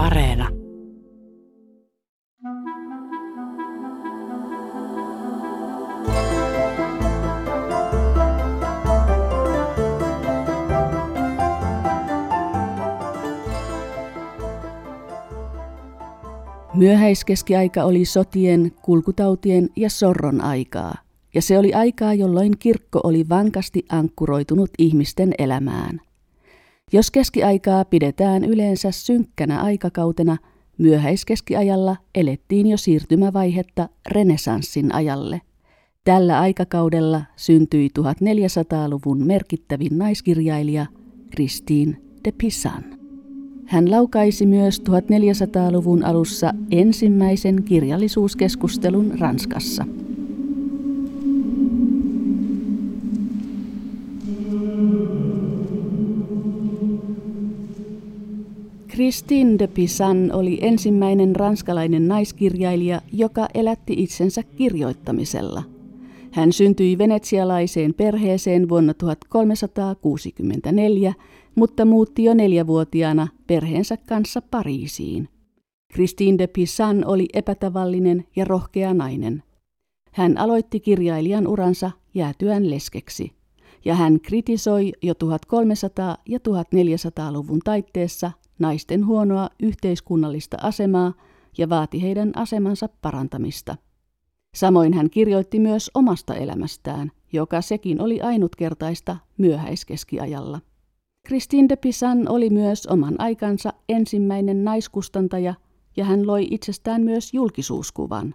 Areena. Myöhäiskeskiaika oli sotien, kulkutautien ja sorron aikaa, ja se oli aikaa, jolloin kirkko oli vankasti ankkuroitunut ihmisten elämään. Jos keskiaikaa pidetään yleensä synkkänä aikakautena, myöhäiskeskiajalla elettiin jo siirtymävaihetta renessanssin ajalle. Tällä aikakaudella syntyi 1400-luvun merkittävin naiskirjailija Christine de Pizan. Hän laukaisi myös 1400-luvun alussa ensimmäisen kirjallisuuskeskustelun Ranskassa. Christine de Pizan oli ensimmäinen ranskalainen naiskirjailija, joka elätti itsensä kirjoittamisella. Hän syntyi venetsialaiseen perheeseen vuonna 1364, mutta muutti jo 4-vuotiaana perheensä kanssa Pariisiin. Christine de Pizan oli epätavallinen ja rohkea nainen. Hän aloitti kirjailijan uransa jäätyään leskeksi, ja hän kritisoi jo 1300- ja 1400-luvun taitteessa naisten huonoa yhteiskunnallista asemaa ja vaati heidän asemansa parantamista. Samoin hän kirjoitti myös omasta elämästään, joka sekin oli ainutkertaista myöhäiskeskiajalla. Christine de Pizan oli myös oman aikansa ensimmäinen naiskustantaja, ja hän loi itsestään myös julkisuuskuvan.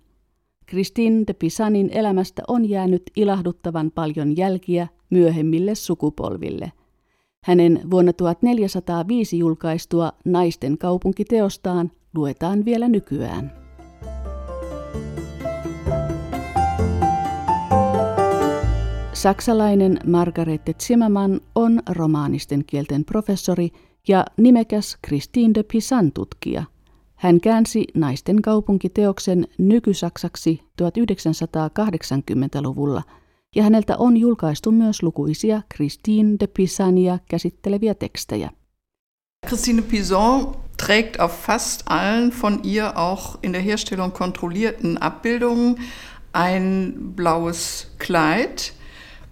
Christine de Pizanin elämästä on jäänyt ilahduttavan paljon jälkiä myöhemmille sukupolville. Hänen vuonna 1405 julkaistua naisten kaupunkiteostaan luetaan vielä nykyään. Saksalainen Margarete Zimmermann on romaanisten kielten professori ja nimekäs Christine de Pizan-tutkija. Hän käänsi naisten kaupunkiteoksen nykysaksaksi 1980-luvulla. Ja häneltä on julkaistu myös lukuisia Christine de Pizania käsitteleviä tekstejä. Christine de Pizan trägt auf fast allen von ihr auch in der Herstellung kontrollierten Abbildungen ein blaues Kleid.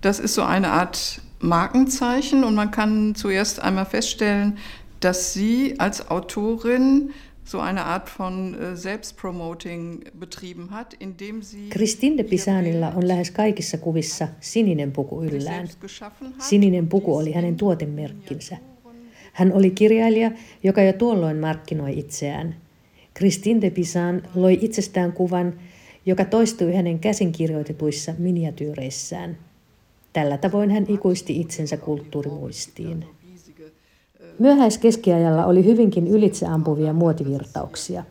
Das ist so eine Art Markenzeichen und man kann zuerst einmal feststellen, dass sie als Autorin so eine Art von Selbstpromoting betrieben hat, indem sie Christine de Pizanilla on lähes kaikissa kuvissa sininen puku yllään. Sininen puku oli hänen tuotemerkkinsä. Hän oli kirjailija, joka jo tuolloin markkinoi itseään. Christine de Pizan loi itsestään kuvan, joka toistui hänen käsinkirjoitetuissa miniatyyreissään. Tällä tavoin hän ikuisti itsensä kulttuurimuistiin. Myöhäiskeskiajalla oli hyvinkin ylitseampuvia muotivirtauksia.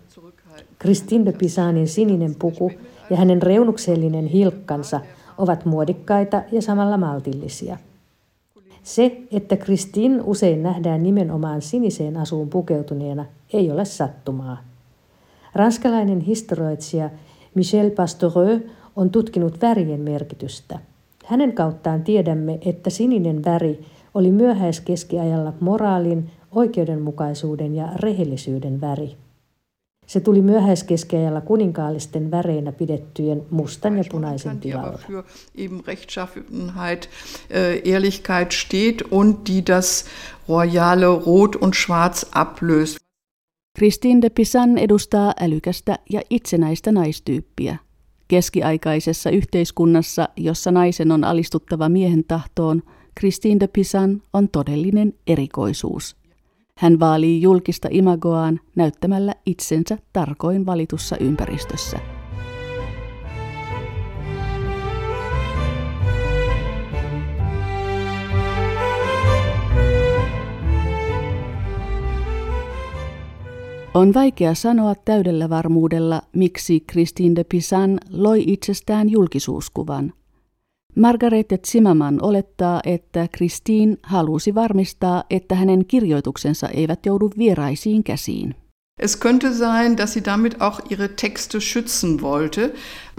Christine de Pizanin sininen puku ja hänen reunuksellinen hilkkansa ovat muodikkaita ja samalla maltillisia. Se, että Christine usein nähdään nimenomaan siniseen asuun pukeutuneena, ei ole sattumaa. Ranskalainen historioitsija Michel Pastoreau on tutkinut värien merkitystä. Hänen kauttaan tiedämme, että sininen väri oli myöhäiskeskiajalla moraalin, oikeudenmukaisuuden ja rehellisyyden väri. Se tuli myöhäiskeskiajalla kuninkaallisten väreinä pidettyjen mustan ja punaisen tilalle. Rechtschaffenheit, Ehrlichkeit steht und die das royale Rot und Schwarz ablöst. Christine de Pizan edustaa älykästä ja itsenäistä naistyyppiä. Keskiaikaisessa yhteiskunnassa, jossa naisen on alistuttava miehen tahtoon, Christine de Pizan on todellinen erikoisuus. Hän vaalii julkista imagoaan näyttämällä itsensä tarkoin valitussa ympäristössä. On vaikea sanoa täydellä varmuudella, miksi Christine de Pizan loi itsestään julkisuuskuvan. Margarete Zimmermann olettaa, että Christine halusi varmistaa, että hänen kirjoituksensa eivät joudu vieraisiin käsiin. Es könnte sein, dass sie damit auch ihre Texte schützen wollte.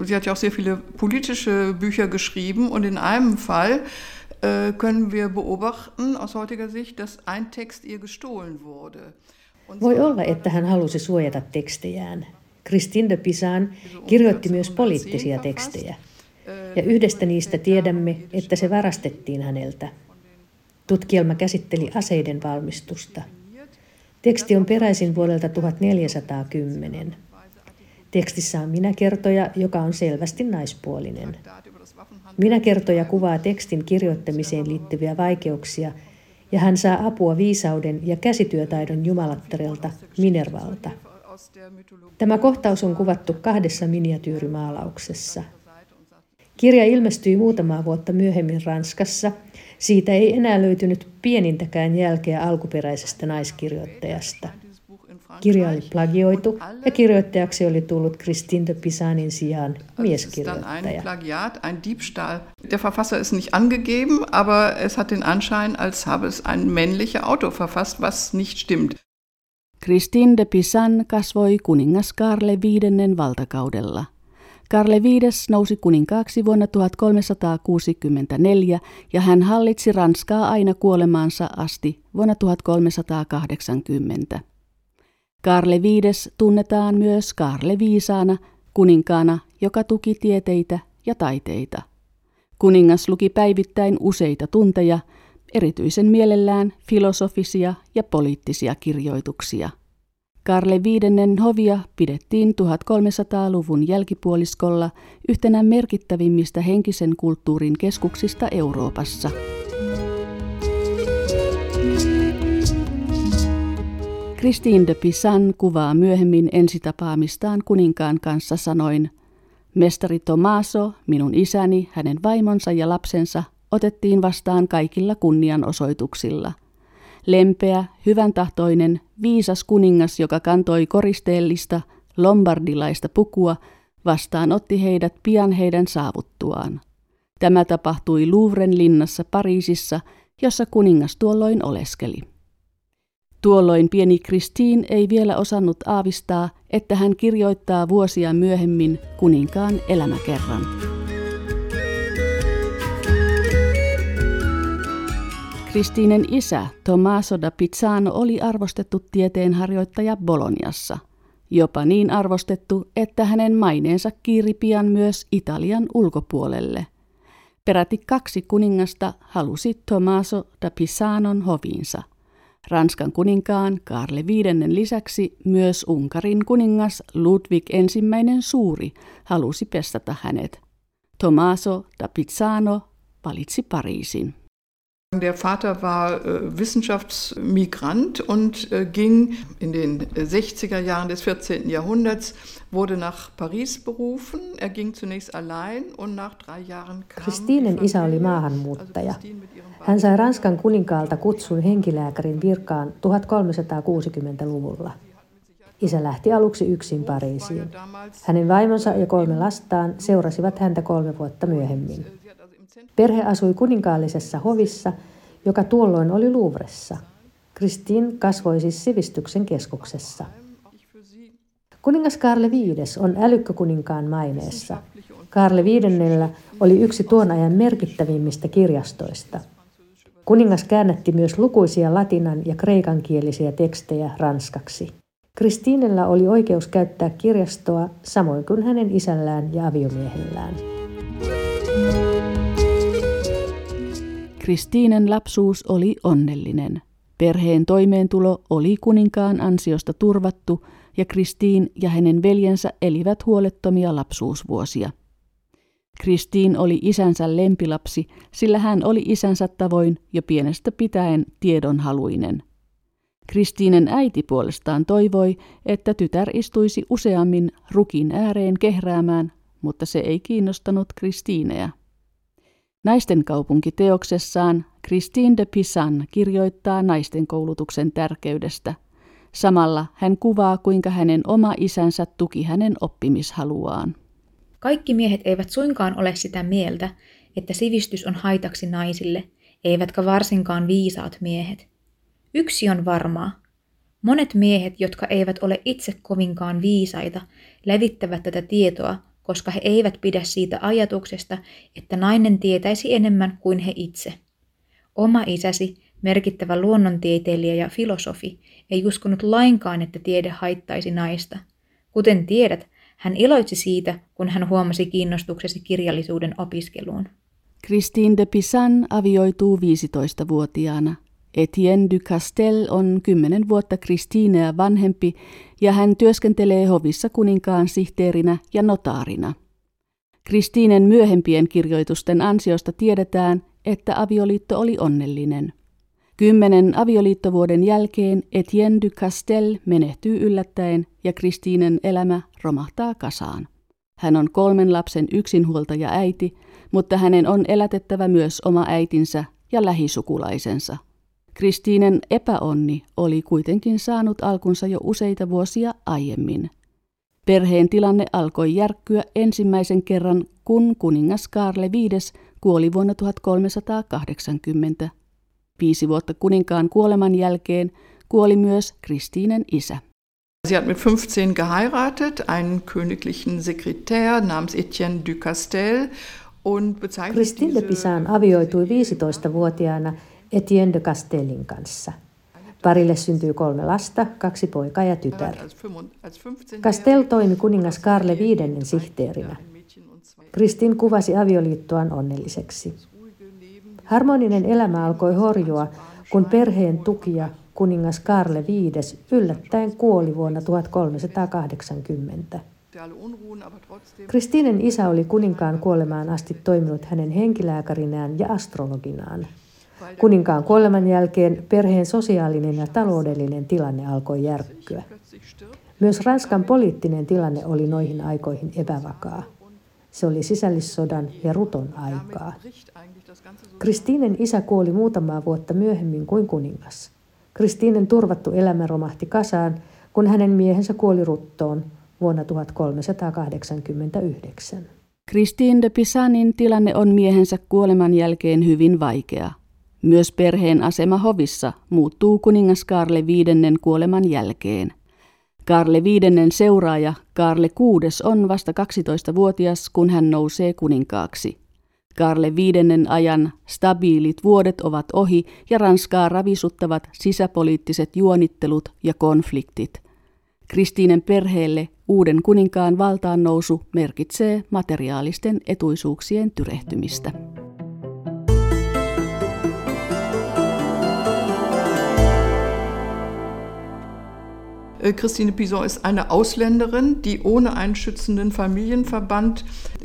Sie hat ja auch sehr viele politische Bücher geschrieben und in einem Fall können wir beobachten aus heutiger Sicht, dass ein Text ihr gestohlen wurde. Voi olla, että hän halusi suojata tekstejään. Christine de Pizan kirjoitti myös poliittisia tekstejä, ja yhdestä niistä tiedämme, että se varastettiin häneltä. Tutkielma käsitteli aseiden valmistusta. Teksti on peräisin vuodelta 1410. Tekstissä on minäkertoja, joka on selvästi naispuolinen. Minäkertoja kuvaa tekstin kirjoittamiseen liittyviä vaikeuksia, ja hän saa apua viisauden ja käsityötaidon jumalattarelta Minervalta. Tämä kohtaus on kuvattu 2 miniatyyrimaalauksessa. Kirja ilmestyi muutamaa vuotta myöhemmin Ranskassa. Siitä ei enää löytynyt pienintäkään jälkeä alkuperäisestä naiskirjoittajasta. Kirja oli plagioitu ja kirjoittajaksi oli tullut Christine de Pizanin sijaan mieskirjoittaja. Der Verfasser ist nicht angegeben, aber es hat den Anschein, als habe es ein männlicher Autor verfasst, was nicht stimmt. Christine de Pizan kasvoi kuningas Kaarle V valtakaudella. Kaarle V nousi kuninkaaksi vuonna 1364 ja hän hallitsi Ranskaa aina kuolemaansa asti vuonna 1380. Kaarle V tunnetaan myös Kaarle Viisaana, kuninkaana, joka tuki tieteitä ja taiteita. Kuningas luki päivittäin useita tunteja, erityisen mielellään filosofisia ja poliittisia kirjoituksia. Kaarle V hovia pidettiin 1300-luvun jälkipuoliskolla yhtenä merkittävimmistä henkisen kulttuurin keskuksista Euroopassa. Christine de Pizan kuvaa myöhemmin ensitapaamistaan kuninkaan kanssa sanoin: "Mestari Tommaso, minun isäni, hänen vaimonsa ja lapsensa, otettiin vastaan kaikilla kunnianosoituksilla. Lempeä, hyväntahtoinen, viisas kuningas, joka kantoi koristeellista, lombardilaista pukua, vastaanotti heidät pian heidän saavuttuaan. Tämä tapahtui Louvren linnassa Pariisissa, jossa kuningas tuolloin oleskeli. Tuolloin pieni Christine ei vielä osannut aavistaa, että hän kirjoittaa vuosia myöhemmin kuninkaan elämäkerran." Christinen isä Tommaso da Pizzano oli arvostettu tieteenharjoittaja Boloniassa. Jopa niin arvostettu, että hänen maineensa kiiri pian myös Italian ulkopuolelle. Peräti 2 kuningasta halusi Tommaso da Pizanon hoviinsa. Ranskan kuninkaan Kaarle V lisäksi myös Unkarin kuningas Ludwig I Suuri halusi pestata hänet. Tommaso da Pizzano valitsi Pariisin. Der Vater war Wissenschaftsmigrant und ging in den 60er Jahren des 14. Jahrhunderts, wurde nach Paris berufen. Er ging zunächst allein und nach 3 Jahren kam... Christinen isä oli maahanmuuttaja. Hän sai Ranskan kuninkaalta kutsun henkilääkärin virkaan 1360-luvulla. Isä lähti aluksi yksin Pariisiin. Hänen vaimonsa ja 3 lastaan seurasivat häntä 3 vuotta myöhemmin. Perhe asui kuninkaallisessa hovissa, joka tuolloin oli Louvressa. Christine kasvoi siis sivistyksen keskuksessa. Kuningas Kaarle V on älykkökuninkaan maineessa. Kaarle V oli yksi tuon ajan merkittävimmistä kirjastoista. Kuningas käännätti myös lukuisia latinan ja kreikankielisiä tekstejä ranskaksi. Christinellä oli oikeus käyttää kirjastoa samoin kuin hänen isällään ja aviomiehellään. Christinen lapsuus oli onnellinen. Perheen toimeentulo oli kuninkaan ansiosta turvattu ja Christine ja hänen veljensä elivät huolettomia lapsuusvuosia. Christine oli isänsä lempilapsi, sillä hän oli isänsä tavoin jo pienestä pitäen tiedonhaluinen. Christinen äiti puolestaan toivoi, että tytär istuisi useammin rukin ääreen kehräämään, mutta se ei kiinnostanut Christineä. Naisten kaupunkiteoksessaan Christine de Pizan kirjoittaa naisten koulutuksen tärkeydestä. Samalla hän kuvaa, kuinka hänen oma isänsä tuki hänen oppimishaluaan. "Kaikki miehet eivät suinkaan ole sitä mieltä, että sivistys on haitaksi naisille, eivätkä varsinkaan viisaat miehet. Yksi on varmaa. Monet miehet, jotka eivät ole itse kovinkaan viisaita, levittävät tätä tietoa, koska he eivät pidä siitä ajatuksesta, että nainen tietäisi enemmän kuin he itse. Oma isäsi, merkittävä luonnontieteilijä ja filosofi, ei uskonut lainkaan, että tiede haittaisi naista. Kuten tiedät, hän iloitsi siitä, kun hän huomasi kiinnostuksesi kirjallisuuden opiskeluun. Christine de Pizan avioituu 15-vuotiaana. Étienne du Castel on 10 vuotta Christinea vanhempi ja hän työskentelee hovissa kuninkaan sihteerinä ja notaarina. Christinen myöhempien kirjoitusten ansiosta tiedetään, että avioliitto oli onnellinen. 10 avioliittovuoden jälkeen Étienne du Castel menehtyy yllättäen ja Christinen elämä romahtaa kasaan. Hän on 3 lapsen yksinhuoltaja äiti, mutta hänen on elätettävä myös oma äitinsä ja lähisukulaisensa. Christinen epäonni oli kuitenkin saanut alkunsa jo useita vuosia aiemmin. Perheen tilanne alkoi järkkyä ensimmäisen kerran, kun kuningas Kaarle V kuoli vuonna 1380. 5 vuotta kuninkaan kuoleman jälkeen kuoli myös Christinen isä. Sie hat mit 15 geheiratet, einen königlichen Sekretär namens Étienne du Castel. Christine de Pizan avioitui 15-vuotiaana Étienne de Castelin kanssa. Parille syntyi 3 lasta, 2 poikaa ja tytär. Castel toimi kuningas Kaarle V sihteerinä. Christine kuvasi avioliittoaan onnelliseksi. Harmoninen elämä alkoi horjua, kun perheen tukija kuningas Kaarle V yllättäen kuoli vuonna 1380. Christinen isä oli kuninkaan kuolemaan asti toiminut hänen henkilääkärinään ja astrologinaan. Kuninkaan kuoleman jälkeen perheen sosiaalinen ja taloudellinen tilanne alkoi järkkyä. Myös Ranskan poliittinen tilanne oli noihin aikoihin epävakaa. Se oli sisällissodan ja ruton aikaa. Christinen isä kuoli muutamaa vuotta myöhemmin kuin kuningas. Christinen turvattu elämä romahti kasaan, kun hänen miehensä kuoli ruttoon vuonna 1389. Christine de Pizanin tilanne on miehensä kuoleman jälkeen hyvin vaikea. Myös perheen asema hovissa muuttuu kuningas Kaarle V kuoleman jälkeen. Kaarle V seuraaja Kaarle VI on vasta 12-vuotias, kun hän nousee kuninkaaksi. Kaarle V ajan stabiilit vuodet ovat ohi ja Ranskaa ravisuttavat sisäpoliittiset juonittelut ja konfliktit. Christinen perheelle uuden kuninkaan valtaan nousu merkitsee materiaalisten etuisuuksien tyrehtymistä. Christine de Pizan ist eine Ausländerin, die ohne einen schützenden Familienverband,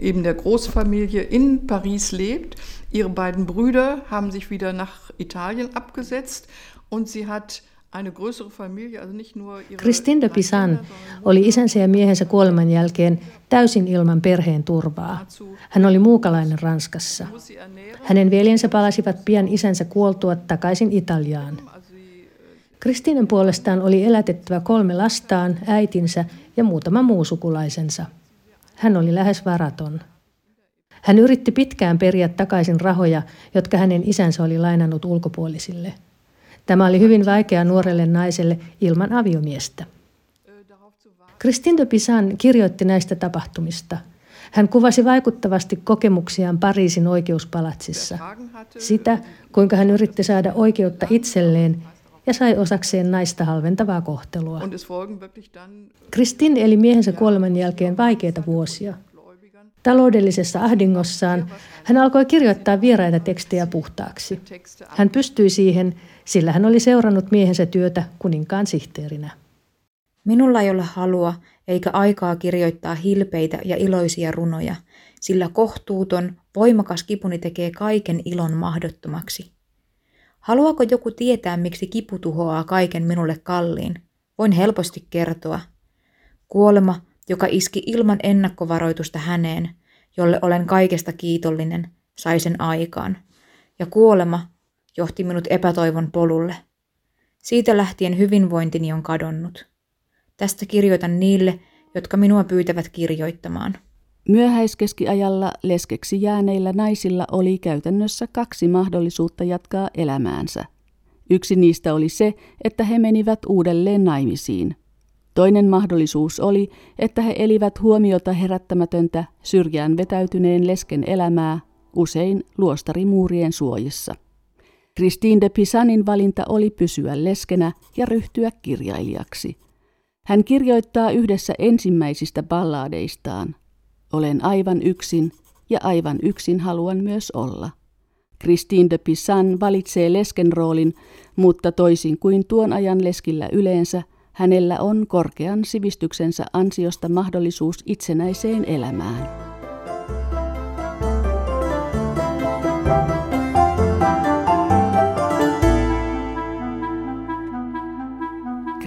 eben der Großfamilie, in Paris lebt. Ihre beiden Brüder haben sich wieder nach Italien abgesetzt und sie hat eine größere Familie, also nicht nur ihre... Christine de Pizan oli isänsä ja miehensä kuoleman jälkeen täysin ilman perheen turvaa. Hän oli muukalainen Ranskassa. Hänen veljensä palasivat pian isänsä kuoltua takaisin Italiaan. Christinen puolestaan oli elätettävä 3 lastaan, äitinsä ja muutama muu sukulaisensa. Hän oli lähes varaton. Hän yritti pitkään periä takaisin rahoja, jotka hänen isänsä oli lainannut ulkopuolisille. Tämä oli hyvin vaikea nuorelle naiselle ilman aviomiestä. Christine de Pizan kirjoitti näistä tapahtumista. Hän kuvasi vaikuttavasti kokemuksiaan Pariisin oikeuspalatsissa. Sitä, kuinka hän yritti saada oikeutta itselleen ja sai osakseen naista halventavaa kohtelua. Christine eli miehensä kuoleman jälkeen vaikeita vuosia. Taloudellisessa ahdingossaan hän alkoi kirjoittaa vieraita tekstejä puhtaaksi. Hän pystyi siihen, sillä hän oli seurannut miehensä työtä kuninkaan sihteerinä. Minulla ei ole halua eikä aikaa kirjoittaa hilpeitä ja iloisia runoja, sillä kohtuuton, voimakas kipuni tekee kaiken ilon mahdottomaksi. Haluaako joku tietää, miksi kipu tuhoaa kaiken minulle kalliin? Voin helposti kertoa. Kuolema, joka iski ilman ennakkovaroitusta häneen, jolle olen kaikesta kiitollinen, sai sen aikaan. Ja kuolema johti minut epätoivon polulle. Siitä lähtien hyvinvointini on kadonnut. Tästä kirjoitan niille, jotka minua pyytävät kirjoittamaan. Myöhäiskeskiajalla leskeksi jääneillä naisilla oli käytännössä 2 mahdollisuutta jatkaa elämäänsä. Yksi niistä oli se, että he menivät uudelleen naimisiin. Toinen mahdollisuus oli, että he elivät huomiota herättämätöntä, syrjään vetäytyneen lesken elämää, usein luostarimuurien suojissa. Christine de Pizanin valinta oli pysyä leskenä ja ryhtyä kirjailijaksi. Hän kirjoittaa yhdessä ensimmäisistä balladeistaan. Olen aivan yksin ja aivan yksin haluan myös olla. Christine de Pizan valitsee lesken roolin, mutta toisin kuin tuon ajan leskillä yleensä, hänellä on korkean sivistyksensä ansiosta mahdollisuus itsenäiseen elämään.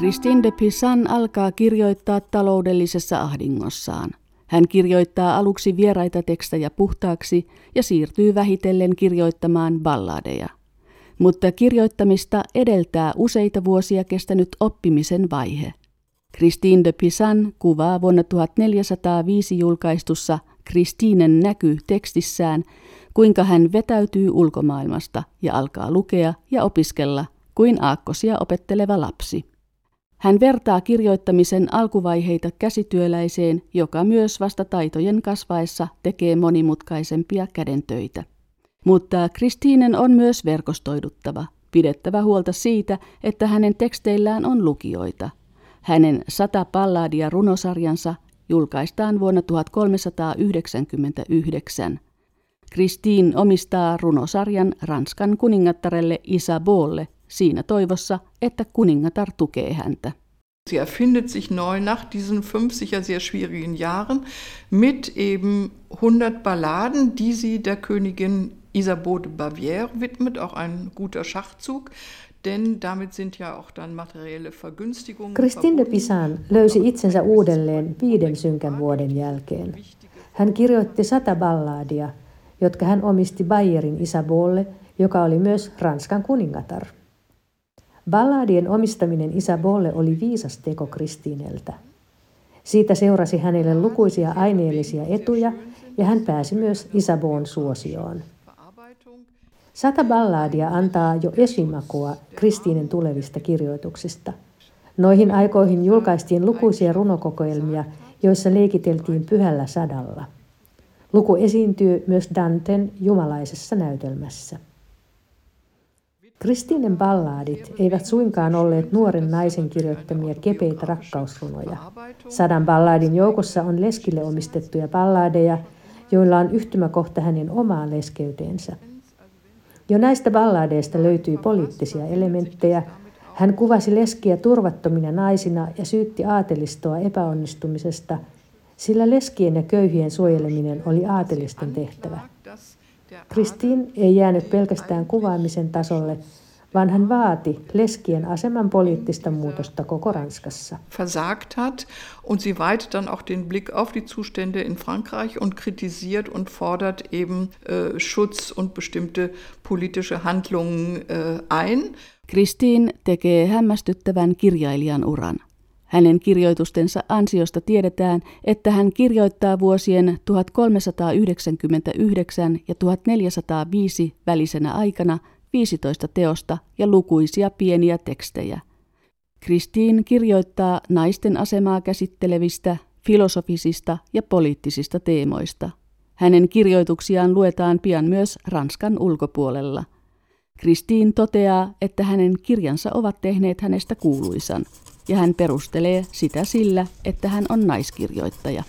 Christine de Pizan alkaa kirjoittaa taloudellisessa ahdingossaan. Hän kirjoittaa aluksi vieraita tekstejä puhtaaksi ja siirtyy vähitellen kirjoittamaan balladeja. Mutta kirjoittamista edeltää useita vuosia kestänyt oppimisen vaihe. Christine de Pizan kuvaa vuonna 1405 julkaistussa Christinen näky tekstissään, kuinka hän vetäytyy ulkomaailmasta ja alkaa lukea ja opiskella kuin aakkosia opetteleva lapsi. Hän vertaa kirjoittamisen alkuvaiheita käsityöläiseen, joka myös vasta taitojen kasvaessa tekee monimutkaisempia kädentöitä. Mutta Christinen on myös verkostoiduttava, pidettävä huolta siitä, että hänen teksteillään on lukijoita. Hänen 100 balladia runosarjansa julkaistaan vuonna 1399. Christine omistaa runosarjan Ranskan kuningattarelle Isabeaulle, siinä toivossa, että kuningatar tukee häntä. Sie erfindet sich neu nach diesen 5 sicher sehr schwierigen Jahren mit eben 100 Balladen, die sie der Königin Isabeau de Bavière widmet, auch ein guter Schachzug, denn damit sind ja auch dann materielle Vergünstigungen. Christine de Pizan löysi itsensä uudelleen 5 synkän vuoden jälkeen. Hän kirjoitti 100 balladia, jotka hän omisti Bayerin Isabeaulle, joka oli myös Ranskan kuningatar. Balladien omistaminen Isabeaulle oli viisas teko Christineltä. Siitä seurasi hänelle lukuisia aineellisia etuja ja hän pääsi myös Isabeaun suosioon. 100 balladia antaa jo esimakua Christinen tulevista kirjoituksista. Noihin aikoihin julkaistiin lukuisia runokokoelmia, joissa leikiteltiin pyhällä sadalla. Luku esiintyy myös Danten jumalaisessa näytelmässä. Christinen balladit eivät suinkaan olleet nuoren naisen kirjoittamia kepeitä rakkausrunoja. 100 balladin joukossa on leskille omistettuja balladeja, joilla on yhtymäkohta hänen omaan leskeyteensä. Jo näistä balladeista löytyi poliittisia elementtejä. Hän kuvasi leskiä turvattomina naisina ja syytti aatelistoa epäonnistumisesta, sillä leskien ja köyhien suojeleminen oli aatelisten tehtävä. Christine ei jäänyt pelkästään kuvaamisen tasolle, vaan hän vaati leskien aseman poliittista muutosta koko Ranskassa. Versagt hat und sie weitet dann auch den Blick auf die Zustände in Frankreich und kritisiert und fordert eben Schutz und bestimmte politische Handlungen ein. Christine tekee hämmästyttävän kirjailijan uran. Hänen kirjoitustensa ansiosta tiedetään, että hän kirjoittaa vuosien 1399 ja 1405 välisenä aikana 15 teosta ja lukuisia pieniä tekstejä. Christine kirjoittaa naisten asemaa käsittelevistä, filosofisista ja poliittisista teemoista. Hänen kirjoituksiaan luetaan pian myös Ranskan ulkopuolella. Christine toteaa, että hänen kirjansa ovat tehneet hänestä kuuluisan. Ja hän perustelee sitä sillä, että hän on naiskirjoittaja.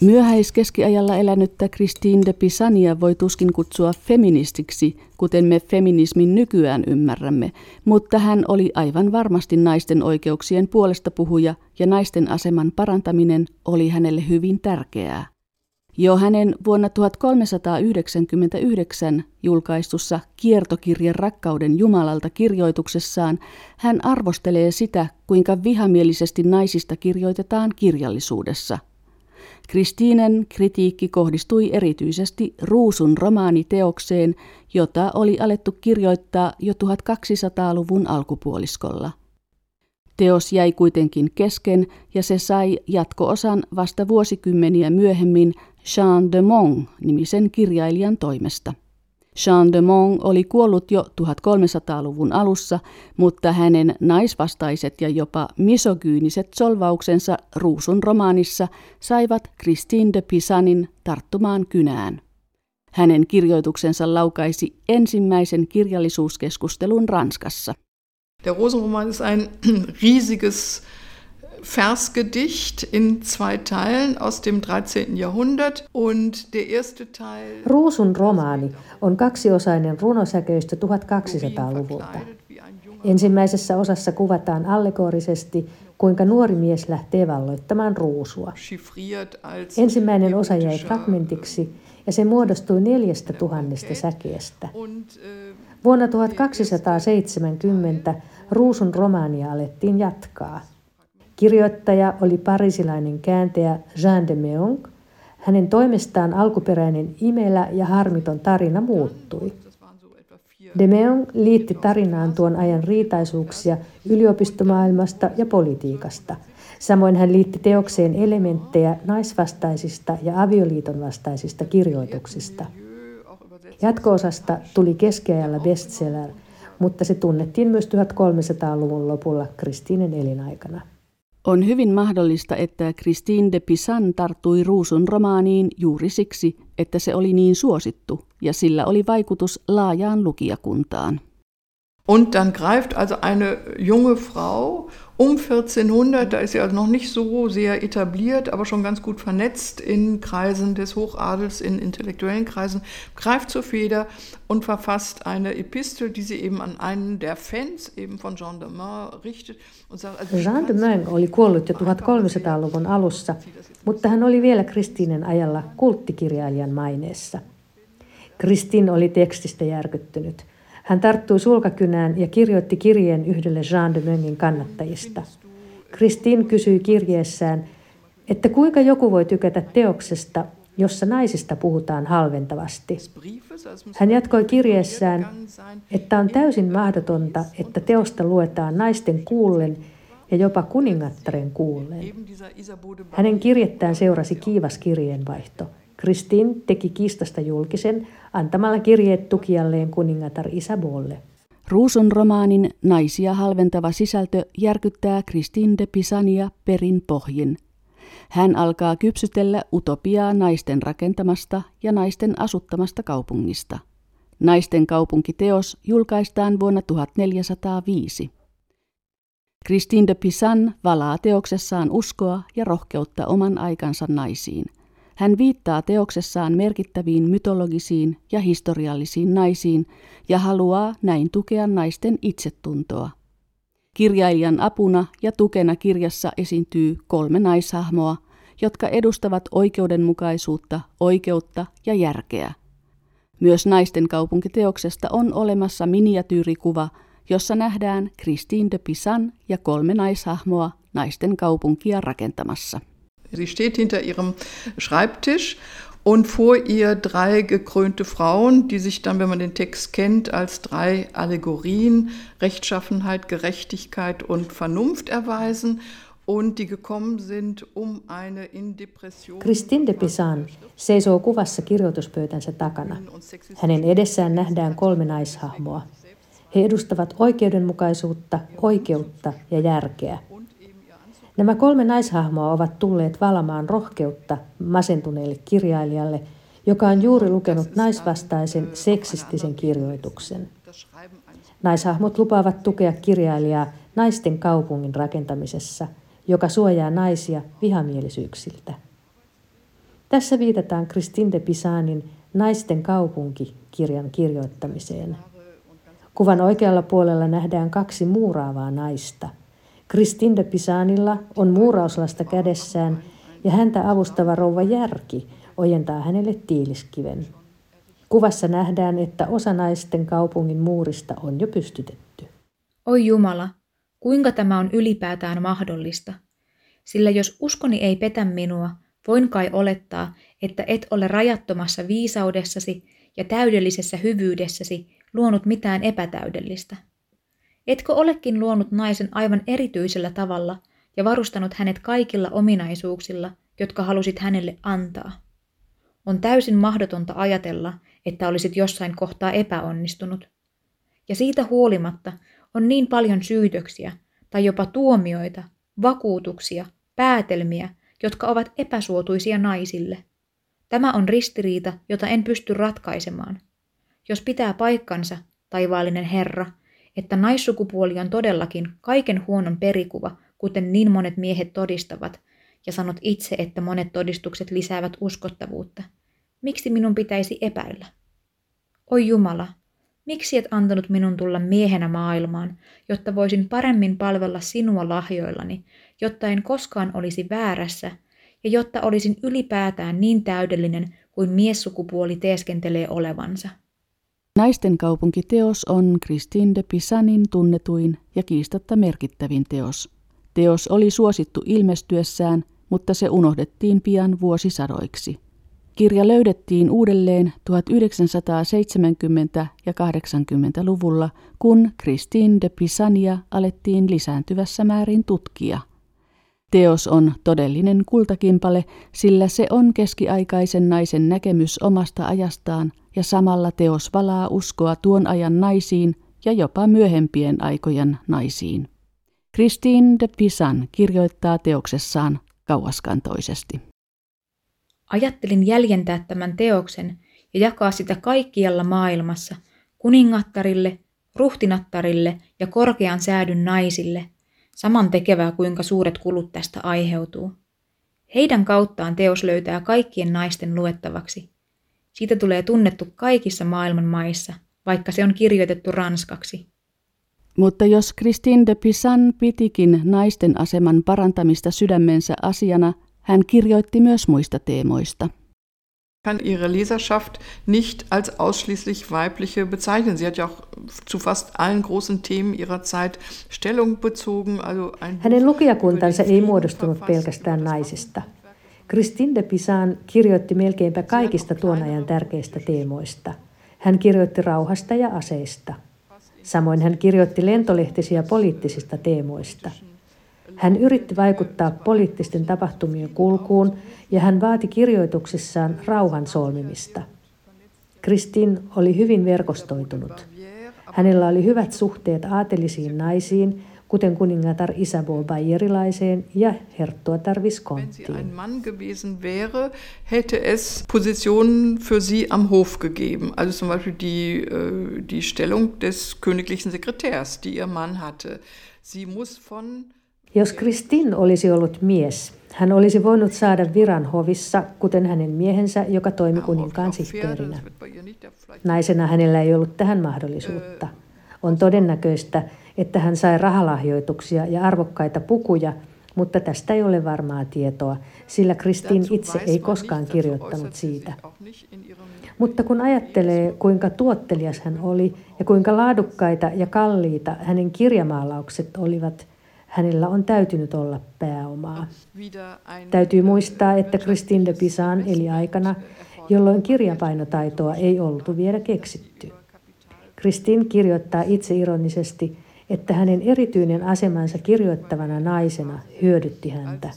Myöhäiskeskiajalla elänyttä Christine de Pizania voi tuskin kutsua feministiksi, kuten me feminismin nykyään ymmärrämme, mutta hän oli aivan varmasti naisten oikeuksien puolestapuhuja ja naisten aseman parantaminen oli hänelle hyvin tärkeää. Jo hänen vuonna 1399 julkaistussa kiertokirje rakkauden Jumalalta kirjoituksessaan hän arvostelee sitä, kuinka vihamielisesti naisista kirjoitetaan kirjallisuudessa. Christinen kritiikki kohdistui erityisesti Ruusun romaaniteokseen, jota oli alettu kirjoittaa jo 1200-luvun alkupuoliskolla. Teos jäi kuitenkin kesken ja se sai jatko-osan vasta vuosikymmeniä myöhemmin Jean de Meung-nimisen kirjailijan toimesta. Jean de Meung oli kuollut jo 1300-luvun alussa, mutta hänen naisvastaiset ja jopa misogyyniset solvauksensa Ruusun romaanissa saivat Christine de Pizanin tarttumaan kynään. Hänen kirjoituksensa laukaisi ensimmäisen kirjallisuuskeskustelun Ranskassa. Der Rosenroman ist ein riesiges Versgedicht in zwei Teilen aus dem 13. Jahrhundert und der erste Teil Ruusun romaani on kaksiosainen runosäkeistö 1200-luvulta. Ensimmäisessä osassa kuvataan allegorisesti, kuinka nuori mies lähtee valloittamaan Ruusua. Ensimmäinen osa jäi fragmentiksi ja se muodostui 4000 säkeestä. Vuonna 1270 Ruusun romaania alettiin jatkaa. Kirjoittaja oli parisilainen kääntäjä Jean de Meung. Hänen toimestaan alkuperäinen imelä ja harmiton tarina muuttui. De Meung liitti tarinaan tuon ajan riitaisuuksia yliopistomaailmasta ja politiikasta. Samoin hän liitti teokseen elementtejä naisvastaisista ja avioliiton vastaisista kirjoituksista. Jatko-osasta tuli keskiajalla bestseller, mutta se tunnettiin myös 1300-luvun lopulla Christinen elinaikana. On hyvin mahdollista, että Christine de Pizan tarttui Ruusun romaaniin juuri siksi, että se oli niin suosittu ja sillä oli vaikutus laajaan lukijakuntaan. Und dann greift also eine junge Frau um 1400, da ist sie also noch nicht so sehr etabliert, aber schon ganz gut vernetzt in Kreisen des Hochadels, in intellektuellen Kreisen, greift zur Feder und verfasst eine Epistel, die sie eben an einen der Fans eben von Jean de Meung richtet. Und sagt, also Jean de Meung oli kuollut jo 1300-luvun alussa, mutta hän oli vielä Christinen ajalla kulttikirjailijan maineessa. Christine oli tekstistä järkyttynyt. Hän tarttui sulkakynään ja kirjoitti kirjeen yhdelle Jean de Meungin kannattajista. Christine kysyi kirjeessään, että kuinka joku voi tykätä teoksesta, jossa naisista puhutaan halventavasti. Hän jatkoi kirjeessään, että on täysin mahdotonta, että teosta luetaan naisten kuullen ja jopa kuningattaren kuullen. Hänen kirjettään seurasi kiivas kirjeenvaihto. Christine teki kiistasta julkisen antamalla kirjeet tukijalleen kuningatar Isabelle. Ruusun romaanin naisia halventava sisältö järkyttää Christine de Pizania perin pohjin. Hän alkaa kypsytellä utopiaa naisten rakentamasta ja naisten asuttamasta kaupungista. Naisten kaupunkiteos julkaistaan vuonna 1405. Christine de Pizan valaa teoksessaan uskoa ja rohkeutta oman aikansa naisiin. Hän viittaa teoksessaan merkittäviin mytologisiin ja historiallisiin naisiin ja haluaa näin tukea naisten itsetuntoa. Kirjailijan apuna ja tukena kirjassa esiintyy 3 naishahmoa, jotka edustavat oikeudenmukaisuutta, oikeutta ja järkeä. Myös naisten kaupunkiteoksesta on olemassa miniatyyrikuva, jossa nähdään Christine de Pizan ja 3 naishahmoa naisten kaupunkia rakentamassa. Sie steht hinter ihrem Schreibtisch und vor ihr 3 gekrönte Frauen, die sich dann, wenn man den Text kennt, als 3 Allegorien, Rechtschaffenheit, Gerechtigkeit und Vernunft erweisen und die gekommen sind, um eine in Depression... Christine de Pizan seisoo kuvassa kirjoituspöytänsä takana. Hänen edessään nähdään 3 naishahmoa. He edustavat oikeudenmukaisuutta, oikeutta ja järkeä. Nämä 3 naishahmoa ovat tulleet valamaan rohkeutta masentuneelle kirjailijalle, joka on juuri lukenut naisvastaisen seksistisen kirjoituksen. Naishahmot lupaavat tukea kirjailijaa naisten kaupungin rakentamisessa, joka suojaa naisia vihamielisyyksiltä. Tässä viitataan Christine de Pizanin Naisten kaupunki-kirjan kirjoittamiseen. Kuvan oikealla puolella nähdään 2 muuraavaa naista. Christine de Pizanilla on muurauslasta kädessään ja häntä avustava rouva Järki ojentaa hänelle tiiliskiven. Kuvassa nähdään, että osa naisten kaupungin muurista on jo pystytetty. Oi Jumala, kuinka tämä on ylipäätään mahdollista? Sillä jos uskoni ei petä minua, voin kai olettaa, että et ole rajattomassa viisaudessasi ja täydellisessä hyvyydessäsi luonut mitään epätäydellistä. Etkö olekin luonut naisen aivan erityisellä tavalla ja varustanut hänet kaikilla ominaisuuksilla, jotka halusit hänelle antaa? On täysin mahdotonta ajatella, että olisit jossain kohtaa epäonnistunut. Ja siitä huolimatta on niin paljon syytöksiä tai jopa tuomioita, vakuutuksia, päätelmiä, jotka ovat epäsuotuisia naisille. Tämä on ristiriita, jota en pysty ratkaisemaan. Jos pitää paikkansa, taivaallinen Herra, että naissukupuoli on todellakin kaiken huonon perikuva, kuten niin monet miehet todistavat, ja sanot itse, että monet todistukset lisäävät uskottavuutta. Miksi minun pitäisi epäillä? Oi Jumala, miksi et antanut minun tulla miehenä maailmaan, jotta voisin paremmin palvella sinua lahjoillani, jotta en koskaan olisi väärässä, ja jotta olisin ylipäätään niin täydellinen kuin miessukupuoli teeskentelee olevansa? Naisten kaupunkiteos on Christine de Pizanin tunnetuin ja kiistatta merkittävin teos. Teos oli suosittu ilmestyessään, mutta se unohdettiin pian vuosisadoiksi. Kirja löydettiin uudelleen 1970- ja 80-luvulla, kun Christine de Pizania alettiin lisääntyvässä määrin tutkia. Teos on todellinen kultakimpale, sillä se on keskiaikaisen naisen näkemys omasta ajastaan, ja samalla teos valaa uskoa tuon ajan naisiin ja jopa myöhempien aikojen naisiin. Christine de Pizan kirjoittaa teoksessaan kauaskantoisesti. Ajattelin jäljentää tämän teoksen ja jakaa sitä kaikkialla maailmassa, kuningattarille, ruhtinattarille ja korkean säädyn naisille, samantekevää kuinka suuret kulut tästä aiheutuu. Heidän kauttaan teos löytää kaikkien naisten luettavaksi. Siitä tulee tunnettu kaikissa maailman maissa, vaikka se on kirjoitettu ranskaksi. Mutta jos Christine de Pizan pitikin naisten aseman parantamista sydämensä asiana, hän kirjoitti myös muista teemoista. Kann ihre Leserschaft nicht als ausschließlich weibliche bezeichnen. Sie hat ja auch zu fast allen großen Themen ihrer Zeit Stellung bezogen. Also hänen lukijakuntansa ei muodostunut pelkästään naisista. Christine de Pizan kirjoitti melkeinpä kaikista tuon ajan tärkeistä teemoista. Hän kirjoitti rauhasta ja aseista. Samoin hän kirjoitti lentolehtisiä poliittisista teemoista. Hän yritti vaikuttaa poliittisten tapahtumien kulkuun ja hän vaati kirjoituksissaan rauhan solmimista. Christine oli hyvin verkostoitunut. Hänellä oli hyvät suhteet aatelisiin naisiin, kuten kuningatar Isabeau bayerilaiseen ja herttuatar Viskonttiin. Wenn sie ein Mann gewesen wäre, hätte es Positionen für sie am Hof gegeben. Also zum Beispiel die Stellung des königlichen Sekretärs, die ihr Mann hatte. Sie muss von... Jos Christine olisi ollut mies, hän olisi voinut saada viran hovissa, kuten hänen miehensä, joka toimi kuninkaan sihteerinä. Naisena hänellä ei ollut tähän mahdollisuutta. On todennäköistä, että hän sai rahalahjoituksia ja arvokkaita pukuja, mutta tästä ei ole varmaa tietoa, sillä Christine itse ei koskaan kirjoittanut siitä. Mutta kun ajattelee, kuinka tuottelias hän oli ja kuinka laadukkaita ja kalliita hänen kirjamaalaukset olivat, hänellä on täytynyt olla pääomaa. Täytyy muistaa, että Christine de Pizan eli aikana, jolloin kirjapainotaitoa ei ollut vielä keksitty. Christine kirjoittaa itse ironisesti, että hänen erityinen asemansa kirjoittavana naisena hyödytti häntä.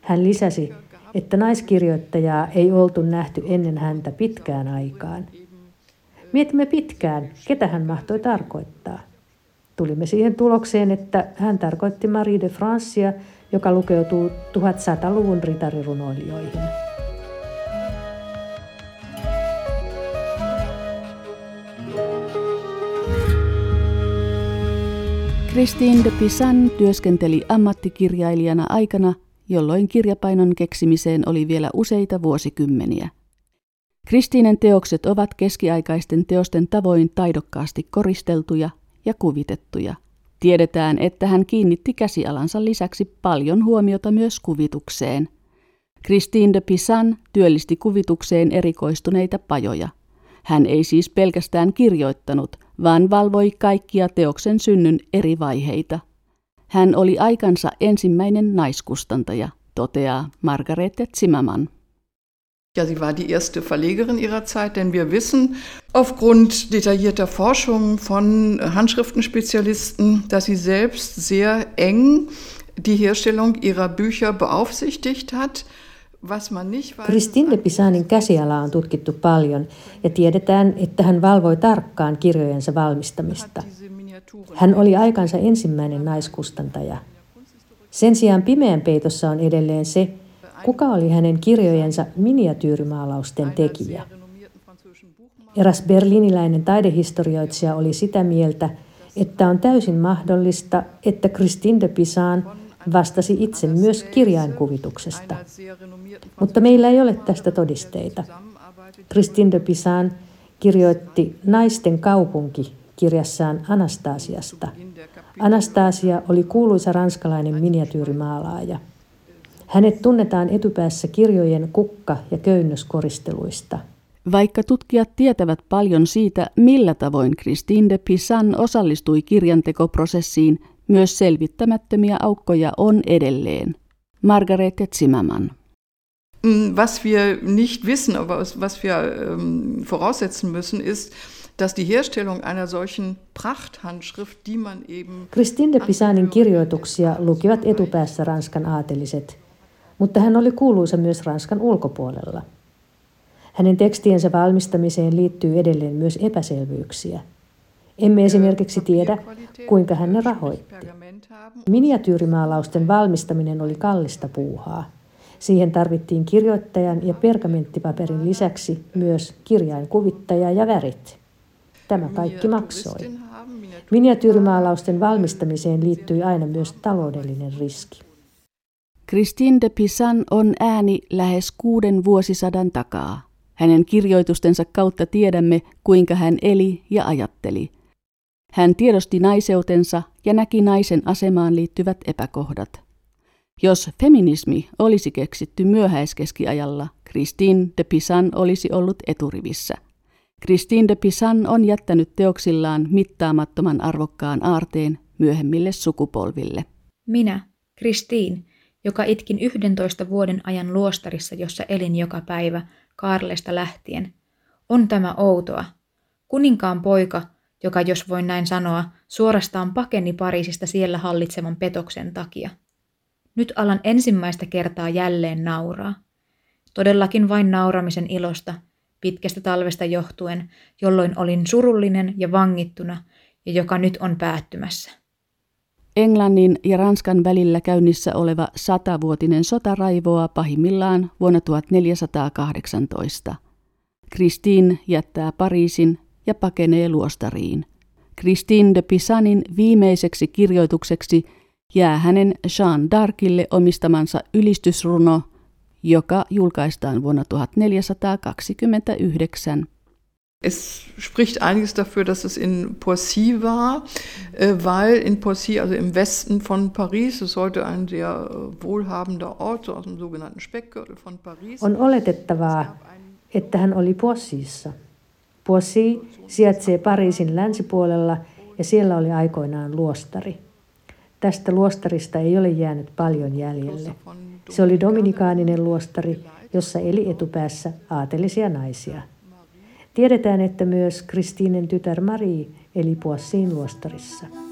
Hän lisäsi, että naiskirjoittajaa ei oltu nähty ennen häntä pitkään aikaan. Mietimme pitkään, ketä hän mahtoi tarkoittaa. Tulimme siihen tulokseen, että hän tarkoitti Marie de Francea, joka lukeutuu 1100-luvun ritarirunoilijoihin. Christine de Pizan työskenteli ammattikirjailijana aikana, jolloin kirjapainon keksimiseen oli vielä useita vuosikymmeniä. Christinen teokset ovat keskiaikaisten teosten tavoin taidokkaasti koristeltuja ja kuvitettuja. Tiedetään, että hän kiinnitti käsialansa lisäksi paljon huomiota myös kuvitukseen. Christine de Pizan työllisti kuvitukseen erikoistuneita pajoja. Hän ei siis pelkästään kirjoittanut, vaan valvoi kaikkia teoksen synnyn eri vaiheita. Hän oli aikansa ensimmäinen naiskustantaja, toteaa Margarete Zimmermann. Ja, sie war die erste Verlegerin ihrer Zeit, denn wir wissen aufgrund detaillierter Forschung von Handschriftenspezialisten, dass sie selbst sehr eng die Herstellung ihrer Bücher beaufsichtigt hat. Christine de Pizanin käsialaa on tutkittu paljon ja tiedetään, että hän valvoi tarkkaan kirjojensa valmistamista. Hän oli aikansa ensimmäinen naiskustantaja. Sen sijaan pimeän peitossa on edelleen se, kuka oli hänen kirjojensa miniatyyrimaalausten tekijä. Eräs berliiniläinen taidehistorioitsija oli sitä mieltä, että on täysin mahdollista, että Christine de Pizan vastasi itse myös kirjainkuvituksesta. Mutta meillä ei ole tästä todisteita. Christine de Pizan kirjoitti Naisten kaupunki kirjassaan Anastasiasta. Anastasia oli kuuluisa ranskalainen miniatyyrimaalaaja. Hänet tunnetaan etupäässä kirjojen kukka- ja köynnöskoristeluista. Vaikka tutkijat tietävät paljon siitä, millä tavoin Christine de Pizan osallistui kirjantekoprosessiin, myös selvittämättömiä aukkoja on edelleen. Margarete Zimmermann. Was wir nicht wissen, aber was wir voraussetzen müssen, ist, dass die Herstellung einer solchen Prachthandschrift, die man eben... Christine de Pizanin kirjoituksia lukivat etupäässä Ranskan aateliset, mutta hän oli kuuluisa myös Ranskan ulkopuolella. Hänen tekstiensä valmistamiseen liittyy edelleen myös epäselvyyksiä. Emme esimerkiksi tiedä, kuinka hän ne rahoitti. Miniatyyrimaalausten valmistaminen oli kallista puuhaa. Siihen tarvittiin kirjoittajan ja pergamenttipaperin lisäksi myös kirjainkuvittaja ja värit. Tämä kaikki maksoi. Miniatyyrimaalausten valmistamiseen liittyi aina myös taloudellinen riski. Christine de Pizan on ääni lähes 6 vuosisadan takaa. Hänen kirjoitustensa kautta tiedämme, kuinka hän eli ja ajatteli. Hän tiedosti naiseutensa ja näki naisen asemaan liittyvät epäkohdat. Jos feminismi olisi keksitty myöhäiskeskiajalla, Christine de Pizan olisi ollut eturivissä. Christine de Pizan on jättänyt teoksillaan mittaamattoman arvokkaan aarteen myöhemmille sukupolville. Minä, Christine, joka itkin 11 vuoden ajan luostarissa, jossa elin joka päivä, Kaarlesta lähtien. On tämä outoa. Kuninkaan poika, joka jos voin näin sanoa, suorastaan pakeni Pariisista siellä hallitsevan petoksen takia. Nyt alan ensimmäistä kertaa jälleen nauraa. Todellakin vain nauramisen ilosta, pitkästä talvesta johtuen, jolloin olin surullinen ja vangittuna, ja joka nyt on päättymässä. Englannin ja Ranskan välillä käynnissä oleva 100-vuotinen sota raivoaa pahimmillaan vuonna 1418. Christine jättää Pariisin ja pakenee luostariin. Christine de Pizanin viimeiseksi kirjoitukseksi jää hänen Jean d'Arcille omistamansa ylistysruno, joka julkaistaan vuonna 1429. Es spricht einiges dafür, dass es in Poissy war, weil in Poissy, also im Westen von Paris, es sollte ein sehr wohlhabender Ort, so aus dem sogenannten Speckgürtel von Paris. On oletettavaa, että hän oli Poissyssa. Poissy sijaitsee Pariisin länsipuolella ja siellä oli aikoinaan luostari. Tästä luostarista ei ole jäänyt paljon jäljelle. Se oli dominikaaninen luostari, jossa eli etupäässä aatelisia naisia. Tiedetään, että myös Christinen tytär Marie eli Poissyn luostarissa.